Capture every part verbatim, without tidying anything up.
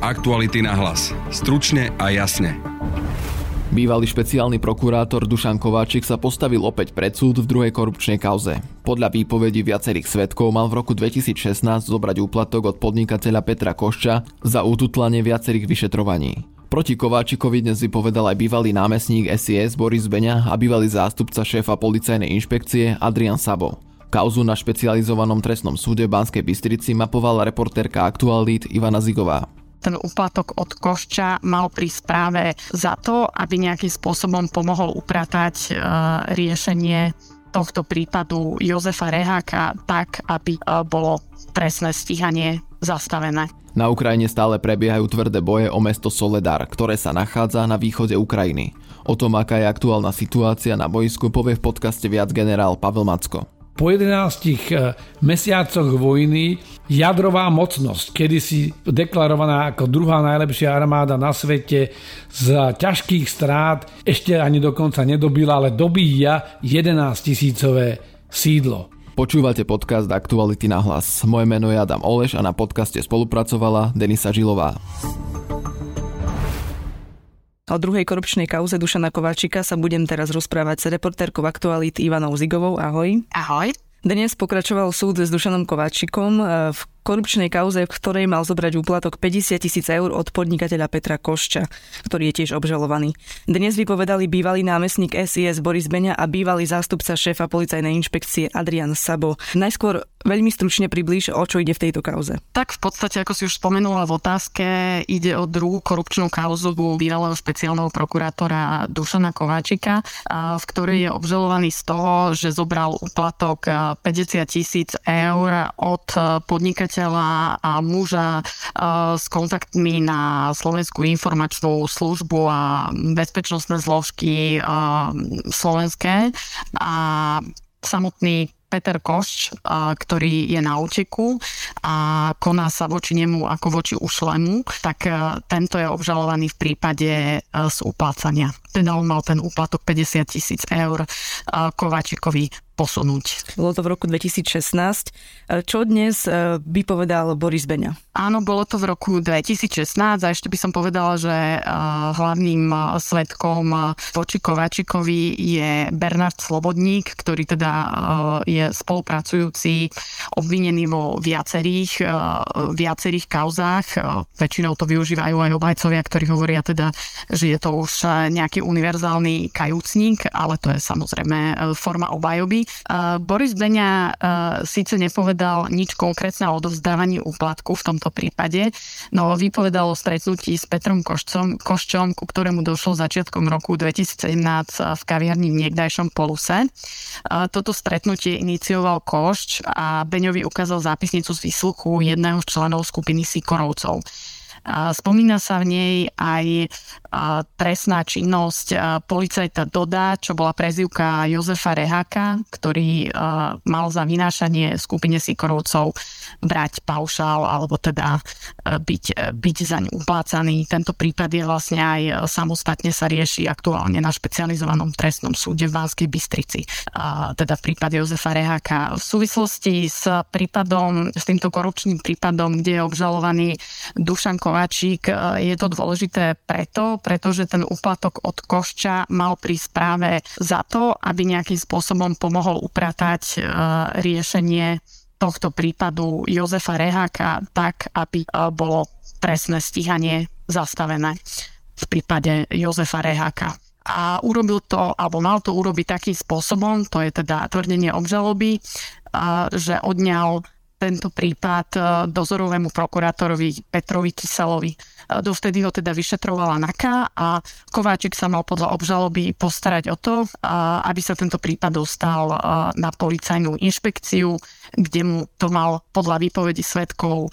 Aktuality na hlas. Stručne a jasne. Bývalý špeciálny prokurátor Dušan Kováčik sa postavil opäť pred súd v druhej korupčnej kauze. Podľa výpovedí viacerých svedkov mal v roku dvetisícšestnásť zobrať úplatok od podnikateľa Petra Košča za ututlanie viacerých vyšetrovaní. Proti Kováčikovi dnes vypovedal aj bývalý námestník es í es Boris Beňa a bývalý zástupca šéfa policajnej inšpekcie Adrián Szabó. Kauzu na špecializovanom trestnom súde v Banskej Bystrici mapovala reportérka Aktualít Ivana Zigová. Ten úplatok od Košča mal pri správe za to, aby nejakým spôsobom pomohol upratať e, riešenie tohto prípadu Jozefa Reháka tak, aby e, bolo trestné stíhanie zastavené. Na Ukrajine stále prebiehajú tvrdé boje o mesto Soledar, ktoré sa nachádza na východe Ukrajiny. O tom, aká je aktuálna situácia na bojsku, povie v podcaste viac generál Pavel Macko. Po jedenástich mesiacoch vojny jadrová mocnosť, kedysi deklarovaná ako druhá najlepšia armáda na svete, z ťažkých strát ešte ani dokonca nedobila, ale dobíja jedenásťtisícové sídlo. Počúvate podcast Aktuality na hlas. Moje meno je Adam Oleš a na podcaste spolupracovala Denisa Žilová. O druhej korupčnej kauze Dušana Kováčika sa budem teraz rozprávať s reportérkou Aktualít Ivanou Zigovou. Ahoj. Ahoj. Dnes pokračoval súd s Dušanom Kováčikom v korupčnej kauze, v ktorej mal zobrať úplatok päťdesiat tisíc eur od podnikateľa Petra Košča, ktorý je tiež obžalovaný. Dnes vypovedali bývalý námestník es í es Boris Beňa a bývalý zástupca šéfa policajnej inšpekcie Adrián Szabó. Najskôr veľmi stručne priblíž, o čo ide v tejto kauze. Tak v podstate, ako si už spomenula v otázke, ide o druhú korupčnú kauzu bývalého špeciálneho prokurátora Dušana Kováčika, v ktorej je obžalovaný z toho, že zobral úplatok päťdesiat tisíc eur od podnikateľa a muža s kontaktmi na Slovenskú informačnú službu a bezpečnostné zložky slovenské. A samotný Petr Košč, ktorý je na úteku a koná sa voči nemu ako voči ušlemu, tak tento je obžalovaný v prípade z uplácania. Teda on mal ten úplatok päťdesiat tisíc eur Kováčikovi posunúť. Bolo to v roku dvetisícšestnásť. Čo dnes by povedal Boris Beňa? Áno, bolo to v roku dvetisícšestnásť a ešte by som povedala, že hlavným svedkom voči Kováčikovi je Bernard Slobodník, ktorý teda je spolupracujúci, obvinený vo viacerých, viacerých kauzách. Väčšinou to využívajú aj obhajcovia, ktorí hovoria teda, že je to už nejaký univerzálny kajúcník, ale to je samozrejme forma obhajoby. Boris Beňa síce nepovedal nič konkrétne o odovzdávaní úplatku v tomto prípade, no vypovedal o stretnutí s Petrom Koščom, Koščom, ku ktorému došlo začiatkom roku dvetisícsedemnásť v kaviarni v niekdajšom Poluse. Toto stretnutie inicioval Košč a Beňovi ukázal zápisnicu z výsluchu jedného z členov skupiny Sikorovcov. Spomína sa v nej aj trestná činnosť policajta Doda, čo bola prezývka Jozefa Reháka, ktorý mal za vynášanie skupine Sikorovcov brať paušál, alebo teda byť, byť zaň uplácaný. Tento prípad je vlastne aj samostatne sa rieši aktuálne na špecializovanom trestnom súde v Banskej Bystrici. Teda v prípade Jozefa Reháka. V súvislosti s prípadom, s týmto korupčným prípadom, kde je obžalovaný Dušan Kováčik, je to dôležité preto, pretože ten úplatok od Košča mal pri správe za to, aby nejakým spôsobom pomohol upratať riešenie tohto prípadu Jozefa Reháka tak, aby bolo trestné stíhanie zastavené v prípade Jozefa Reháka. A urobil to, alebo mal to urobiť takým spôsobom, to je teda tvrdenie obžaloby, že odňal tento prípad dozorovému prokurátorovi Petrovi Kyselovi. Dovtedy ho teda vyšetrovala NAKA a Kováčik sa mal podľa obžaloby postarať o to, aby sa tento prípad dostal na policajnú inšpekciu, kde mu to mal podľa výpovedi svedkov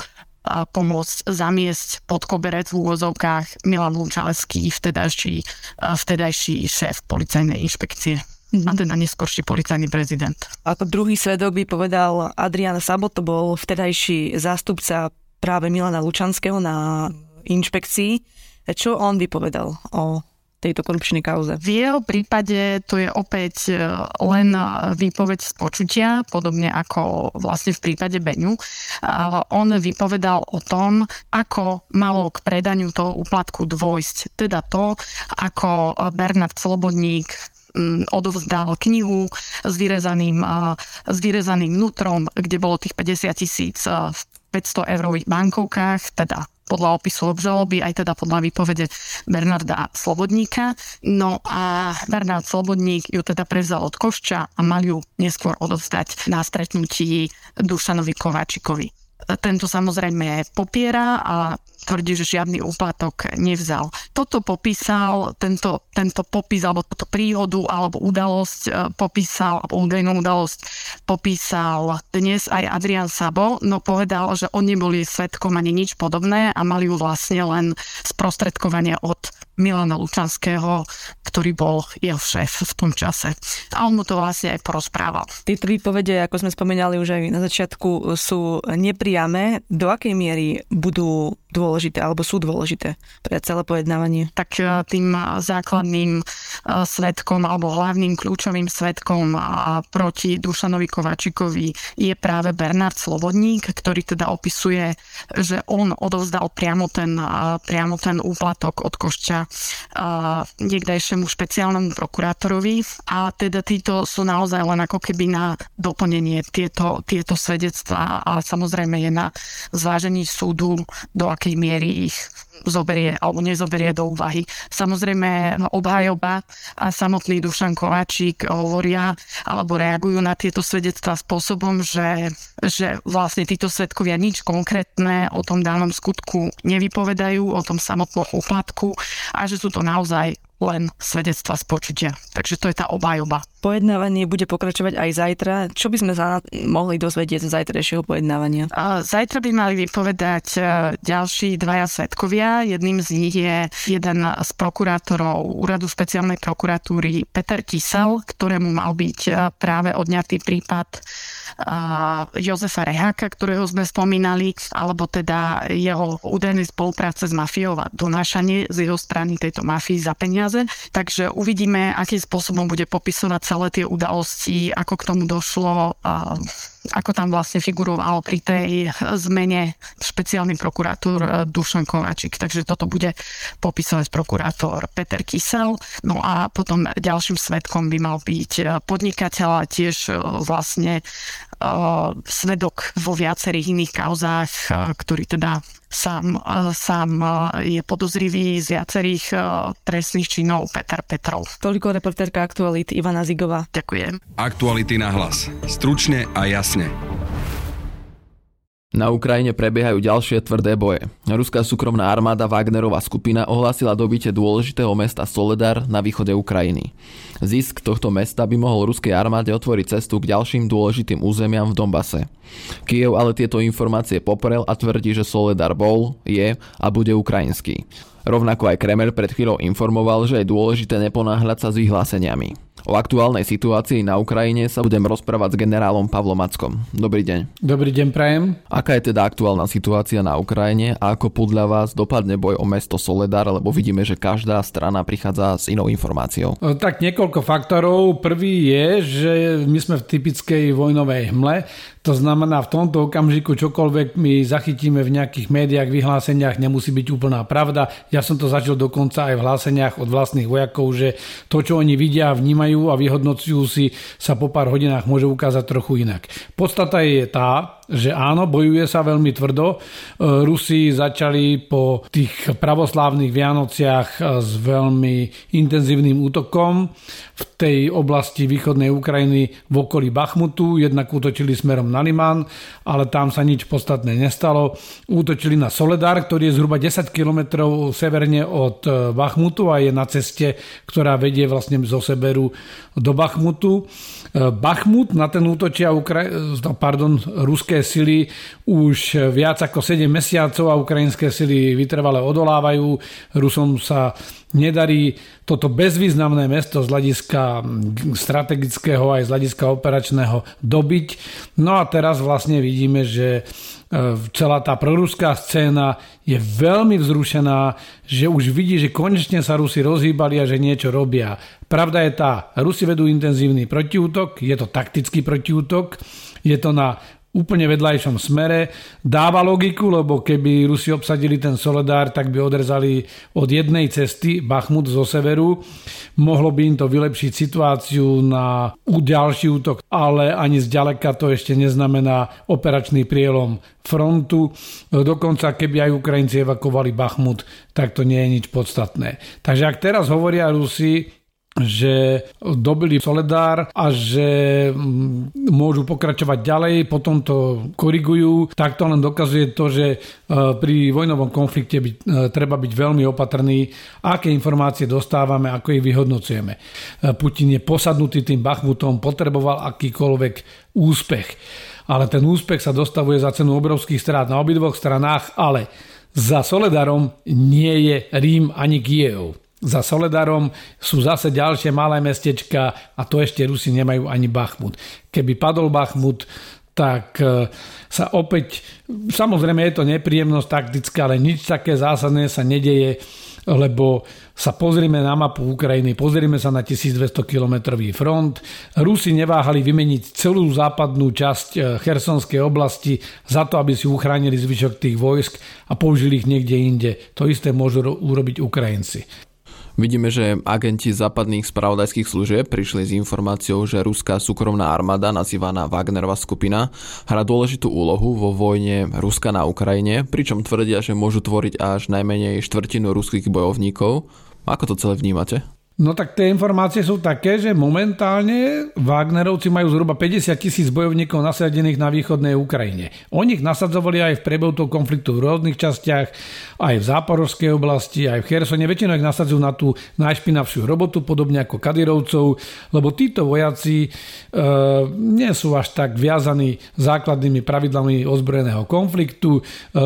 pomôcť zamiesť pod koberec v úvozovkách Milan Lúčaleský, vtedajší, vtedajší šéf policajnej inšpekcie. A teda neskorší policajný prezident. Ako druhý svedok by povedal Adrián Szabó, to bol vtedajší zástupca práve Milana Lučanského na inšpekcii. Čo on by povedal o tejto korupčnej kauze? V jeho prípade to je opäť len výpoveď z počutia, podobne ako vlastne v prípade Beňu. On vypovedal o tom, ako malo k predaniu toho úplatku dôjsť. Teda to, ako Bernard Slobodník odovzdal knihu s vyrezaným, s vyrezaným vnútrom, kde bolo tých päťdesiat tisíc v päťsto eurových bankovkách, teda podľa opisu obžaloby, aj teda podľa výpovede Bernarda Slobodníka. No a Bernard Slobodník ju teda prevzal od Košča a mal ju neskôr odovzdať na stretnutí Dušanovi Kováčikovi. Tento samozrejme popiera a tvrdí, že žiadny úplatok nevzal. Toto popísal, tento, tento popis, alebo túto príhodu, alebo udalosť popísal, alebo údajnú udalosť popísal dnes aj Adrián Szabó, no povedal, že oni boli svedkom ani nič podobné a mali ju vlastne len sprostredkovanie od Milana Lúčanského, ktorý bol jeho šéf v tom čase. A on mu to vlastne aj porozprával. Tieto výpovede, ako sme spomínali už aj na začiatku, sú nepriame. Do akej miery budú dôležité, alebo sú dôležité pre celé pojednávanie? Tak tým základným svedkom, alebo hlavným kľúčovým svedkom proti Dušanovi Kováčikovi je práve Bernard Slobodník, ktorý teda opisuje, že on odovzdal priamo ten, priamo ten úplatok od Košča niekdejšiemu špeciálnemu prokurátorovi a teda títo sú naozaj len ako keby na doplnenie tieto, tieto svedectvá a samozrejme je na zvážení súdu, do akej miery ich zoberie alebo nezoberie do úvahy. Samozrejme obhajoba a samotný Dušan Kováčik hovoria alebo reagujú na tieto svedectvá spôsobom, že, že vlastne títo svedkovia nič konkrétne o tom danom skutku nevypovedajú, o tom samotnom úplatku a že sú to naozaj len svedectva z počutia. Takže to je tá obhajoba. Pojednávanie bude pokračovať aj zajtra. Čo by sme sa mohli dozvedieť z zajtrajšieho pojednávania? Zajtra by mali vypovedať ďalší dvaja svedkovia. Jedným z nich je jeden z prokurátorov Úradu špeciálnej prokuratúry Peter Kysel, ktorému mal byť práve odňatý prípad Jozefa Reháka, ktorého sme spomínali, alebo teda jeho údajnej spolupráce s mafiou a donášanie z jeho strany tejto mafii za peniaze. Takže uvidíme, akým spôsobom bude popisovať celé tie udalosti, ako k tomu došlo, ako tam vlastne figuroval pri tej zmene špeciálny prokurátor Dušan Kováčik. Takže toto bude popisovať prokurátor Peter Kysel. No a potom ďalším svedkom by mal byť podnikateľ a tiež vlastne svedok vo viacerých iných kauzách, ktorý teda sám, sám je podozrivý z viacerých trestných činov, Peter Petrov. Toľko reportérka Aktualít Ivana Zigová. Ďakujem. Aktuality na hlas. Stručne a jasne. Na Ukrajine prebiehajú ďalšie tvrdé boje. Ruská súkromná armáda Vagnerova skupina ohlásila dobytie dôležitého mesta Soledar na východe Ukrajiny. Zisk tohto mesta by mohol ruskej armáde otvoriť cestu k ďalším dôležitým územiam v Donbase. Kyjev ale tieto informácie poprel a tvrdí, že Soledar bol, je a bude ukrajinský. Rovnako aj Kremeľ pred chvíľou informoval, že je dôležité neponáhľať sa s vyhláseniami. O aktuálnej situácii na Ukrajine sa budem rozprávať s generálom Pavlom Mackom. Dobrý deň. Dobrý deň, prajem. Aká je teda aktuálna situácia na Ukrajine a ako podľa vás dopadne boj o mesto Soledar, lebo vidíme, že každá strana prichádza s inou informáciou? Tak niekoľko faktorov. Prvý je, že my sme v typickej vojnovej hmle. To znamená, v tomto okamžiku čokoľvek my zachytíme v nejakých médiách, vyhláseniach, nemusí byť úplná pravda. Ja som to začal dokonca aj v hláseniach od vlastných vojakov, že to, čo oni vidia, vnímajú a vyhodnocujú si, sa po pár hodinách môže ukázať trochu inak. Podstata je tá, že áno, bojuje sa veľmi tvrdo. Rusi začali po tých pravoslávnych Vianociach s veľmi intenzívnym útokom v tej oblasti východnej Ukrajiny v okolí Bachmutu. Jednak útočili smerom na Liman, ale tam sa nič podstatné nestalo. Útočili na Soledar, ktorý je zhruba desať kilometrov severne od Bachmutu a je na ceste, ktorá vedie vlastne zo severu do Bachmutu. Bachmut, na ten útočia Ukra- pardon, ruské ruské sily už viac ako sedem mesiacov a ukrajinské sily vytrvale odolávajú. Rusom sa nedarí. Toto bezvýznamné mesto z hľadiska strategického aj z hľadiska operačného dobiť. No a teraz vlastne vidíme, že celá tá proruská scéna je veľmi vzrušená, že už vidí, že konečne sa Rusi rozhýbali a že niečo robia. Pravda je tá, Rusi vedú intenzívny protiútok, je to taktický protiútok, je to na úplne vedľajšom smere. Dáva logiku, lebo keby Rusi obsadili ten Soledar, tak by odrezali od jednej cesty Bachmut zo severu. Mohlo by im to vylepšiť situáciu na ďalší útok, ale ani zďaleka to ešte neznamená operačný prielom frontu. Dokonca, keby aj Ukrajinci evakovali Bachmut, tak to nie je nič podstatné. Takže ak teraz hovoria Rusi, že dobili Soledar a že môžu pokračovať ďalej, potom to korigujú. Tak to len dokazuje to, že pri vojnovom konflikte by, treba byť veľmi opatrný, aké informácie dostávame, ako ich vyhodnocujeme. Putin je posadnutý tým Bachmutom, potreboval akýkoľvek úspech. Ale ten úspech sa dostavuje za cenu obrovských strát na obidvoch stranách, ale za Soledarom nie je Rím ani Kyjev. Za Soledarom sú zase ďalšie malé mestečka a to ešte Rusi nemajú ani Bachmut. Keby padol Bachmut, tak sa opäť, samozrejme je to nepríjemnosť taktická, ale nič také zásadné sa nedeje, lebo sa pozrieme na mapu Ukrajiny, pozrieme sa na tisícdvestokilometrový front. Rusi neváhali vymeniť celú západnú časť chersonskej oblasti za to, aby si uchránili zvyšok tých vojsk a použili ich niekde inde. To isté môžu urobiť Ukrajinci. Vidíme, že agenti západných spravodajských služieb prišli s informáciou, že ruská súkromná armáda, nazývaná Vagnerova skupina, hrá dôležitú úlohu vo vojne Ruska na Ukrajine, pričom tvrdia, že môžu tvoriť až najmenej štvrtinu ruských bojovníkov. Ako to celé vnímate? No tak tie informácie sú také, že momentálne Wagnerovci majú zhruba päťdesiat tisíc bojovníkov nasadených na východnej Ukrajine. Oni ich nasadzovali aj v priebehu toho konfliktu v rôznych častiach, aj v Záporožskej oblasti, aj v Chersone. Väčšinou ich nasadzujú na tú najšpinavšiu robotu, podobne ako Kadyrovcov, lebo títo vojaci e, nie sú až tak viazaní základnými pravidlami ozbrojeného konfliktu, e,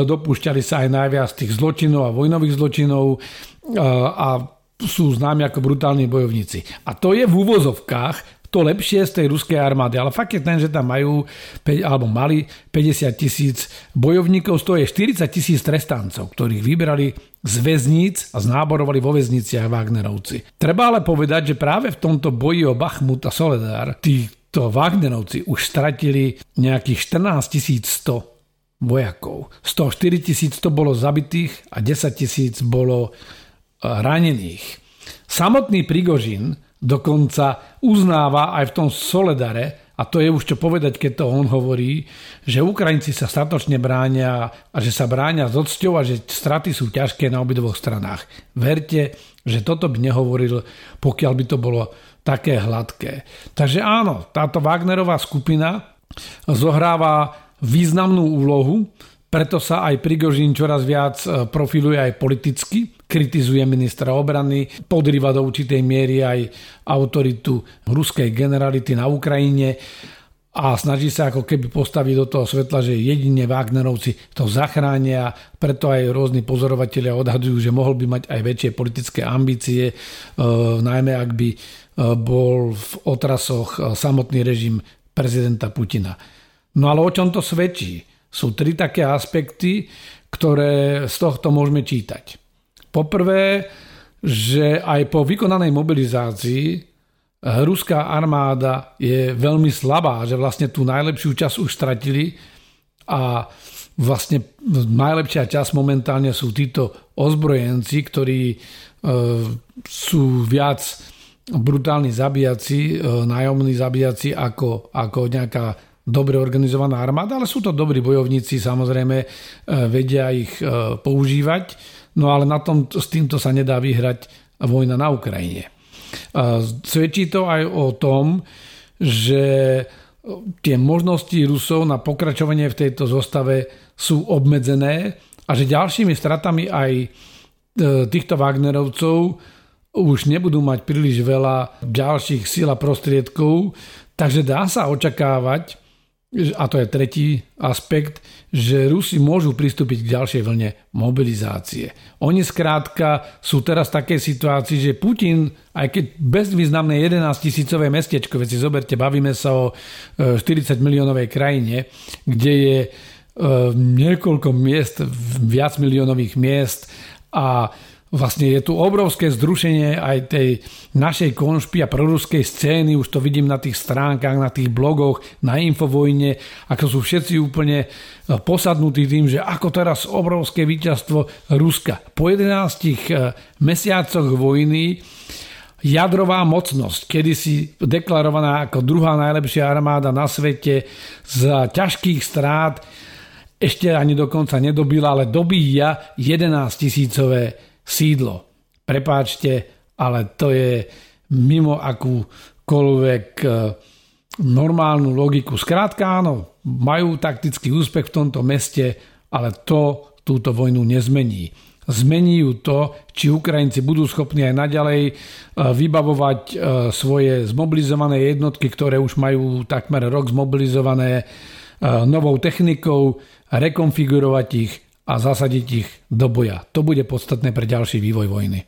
dopúšťali sa aj najviac tých zločinov a vojnových zločinov e, a sú známi ako brutálni bojovníci. A to je v úvozovkách to lepšie z tej ruskej armády. Ale fakt je ten, že tam majú, alebo mali päťdesiat tisíc bojovníkov, z toho je štyridsať tisíc trestancov, ktorých vybrali z väzníc a znáborovali vo väzniciach Wagnerovci. Treba ale povedať, že práve v tomto boji o Bachmut a Soledar títo Wagnerovci už stratili nejakých štrnásť tisíc sto vojakov. Z toho štyri tisíc sto bolo zabitých a desať tisíc bolo ranených. Samotný Prigožín dokonca uznáva aj v tom Soledare, a to je už čo povedať, keď to on hovorí, že Ukrajinci sa statočne bránia a že sa bránia s odsťou a že straty sú ťažké na obidvoch stranách. Verte, že toto by nehovoril, pokiaľ by to bolo také hladké. Takže áno, táto Wagnerová skupina zohráva významnú úlohu, preto sa aj Prigožín čoraz viac profiluje aj politicky, kritizuje ministra obrany, podrýva do určitej miery aj autoritu ruskej generality na Ukrajine a snaží sa ako keby postaviť do toho svetla, že jedine Wagnerovci to zachránia, preto aj rôzni pozorovatelia odhadujú, že mohol by mať aj väčšie politické ambície, najmä ak by bol v otrasoch samotný režim prezidenta Putina. No ale o čom to svedčí? Sú tri také aspekty, ktoré z tohto môžeme čítať. Poprvé, že aj po vykonanej mobilizácii ruská armáda je veľmi slabá, že vlastne tú najlepšiu časť už stratili a vlastne najlepšia časť momentálne sú títo ozbrojenci, ktorí e, sú viac brutálni zabijaci, e, nájomní zabijaci ako, ako nejaká dobre organizovaná armáda, ale sú to dobrí bojovníci, samozrejme vedia ich používať, no ale na tom, s týmto sa nedá vyhrať vojna na Ukrajine. Svedčí to aj o tom, že tie možnosti Rusov na pokračovanie v tejto zostave sú obmedzené a že ďalšími stratami aj týchto Wagnerovcov už nebudú mať príliš veľa ďalších síl a prostriedkov, takže dá sa očakávať, a to je tretí aspekt, že Rusi môžu pristúpiť k ďalšej vlne mobilizácie. Oni skrátka sú teraz v takej situácii, že Putin, aj keď bezvýznamné jedenásťtisícové mestečko, veď si zoberte, bavíme sa o štyridsaťmiliónovej krajine, kde je niekoľko miest, viac miliónových miest a vlastne je tu obrovské zrušenie aj tej našej konšpi a proruskej scény, už to vidím na tých stránkach, na tých blogoch, na Infovojne, ako sú všetci úplne posadnutí tým, že ako teraz obrovské víťazstvo Ruska. Po jedenástich mesiacoch vojny jadrová mocnosť, kedysi deklarovaná ako druhá najlepšia armáda na svete, z ťažkých strát ešte ani dokonca nedobila, ale dobíja jedenásťtisícové sídlo. Prepáčte, ale to je mimo akúkoľvek normálnu logiku. Skrátka áno, majú taktický úspech v tomto meste, ale to túto vojnu nezmení. Zmení ju to, či Ukrajinci budú schopní aj naďalej vybavovať svoje zmobilizované jednotky, ktoré už majú takmer rok zmobilizované, novou technikou, rekonfigurovať ich a zasadiť ich do boja. To bude podstatné pre ďalší vývoj vojny.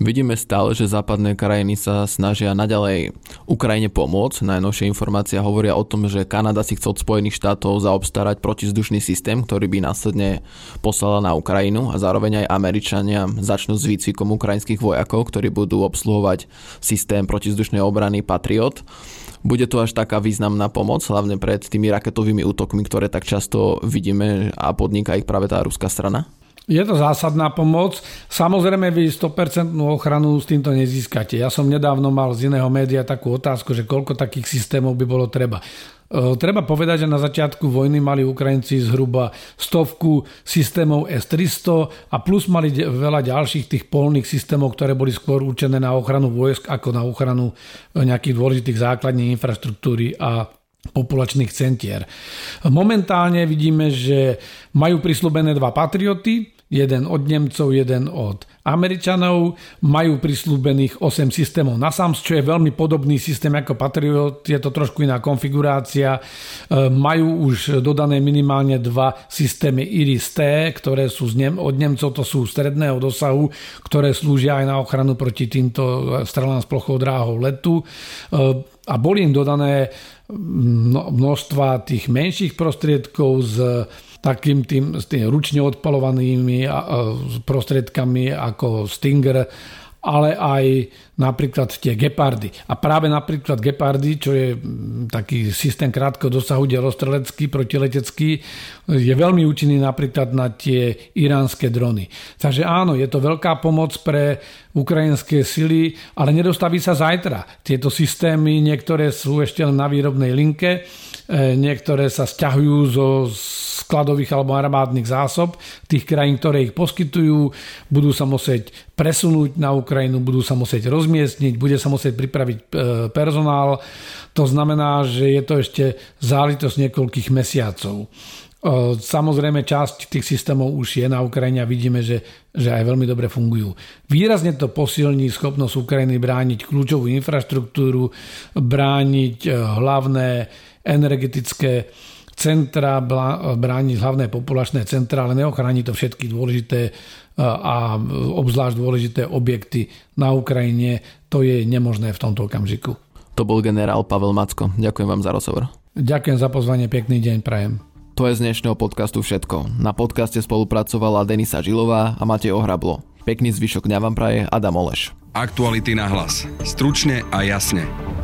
Vidíme stále, že západné krajiny sa snažia naďalej Ukrajine pomôcť. Najnovšie informácia hovoria o tom, že Kanada si chce od Spojených štátov zaobstarať protizdušný systém, ktorý by následne poslala na Ukrajinu, a zároveň aj Američania začnú s výcvikom ukrajinských vojakov, ktorí budú obsluhovať systém protizdušnej obrany Patriot. Bude to až taká významná pomoc, hlavne pred tými raketovými útokmi, ktoré tak často vidíme a podniká ich práve tá ruská strana? Je to zásadná pomoc. Samozrejme, vy sto percent ochranu s týmto nezískate. Ja som nedávno mal z iného média takú otázku, že koľko takých systémov by bolo treba. Treba povedať, že na začiatku vojny mali Ukrajinci zhruba stovku systémov es tristo a plus mali veľa ďalších tých polných systémov, ktoré boli skôr určené na ochranu vojsk ako na ochranu nejakých dôležitých základní infraštruktúry a populačných centier. Momentálne vidíme, že majú prisľúbené dva Patrioty, jeden od Nemcov, jeden od Američanov, majú prisľúbených osem systémov NASAMS, čo je veľmi podobný systém ako Patriot, je to trošku iná konfigurácia, majú už dodané minimálne dva systémy Iris-T, ktoré sú od Nemcov, to sú stredného dosahu, ktoré slúžia aj na ochranu proti týmto strelám s plochou dráhou letu, a boli im dodané množstva tých menších prostriedkov s takým tým, s tým ručne odpalovanými prostriedkami ako Stinger, ale aj napríklad tie Gepardy. A práve napríklad Gepardy, čo je taký systém krátko dosahu delostrelecký, protiletecký, je veľmi účinný napríklad na tie iránske drony. Takže áno, je to veľká pomoc pre ukrajinské sily, ale nedostaví sa zajtra. Tieto systémy, niektoré sú ešte len na výrobnej linke, niektoré sa sťahujú zo skladových alebo armádnych zásob tých krajín, ktoré ich poskytujú, budú sa musieť presunúť na Ukrajinu, budú sa musieť rozmiestniť, bude sa musieť pripraviť personál. To znamená, že je to ešte záležitosť niekoľkých mesiacov. Samozrejme, časť tých systémov už je na Ukrajine a vidíme, že, že aj veľmi dobre fungujú. Výrazne to posilní schopnosť Ukrajiny brániť kľúčovú infraštruktúru, brániť hlavné energetické centra, bráni hlavné populačné centra, ale neochrání to všetky dôležité a obzvlášť dôležité objekty na Ukrajine. To je nemožné v tomto okamžiku. To bol generál Pavel Macko. Ďakujem vám za rozhovor. Ďakujem za pozvanie, pekný deň prajem. To je z dnešného podcastu všetko. Na podcaste spolupracovala Denisa Žilová a Matej Ohrablo. Pekný zvyšok dňa vám praje Adam Oleš. Aktuality na hlas. Stručne a jasne.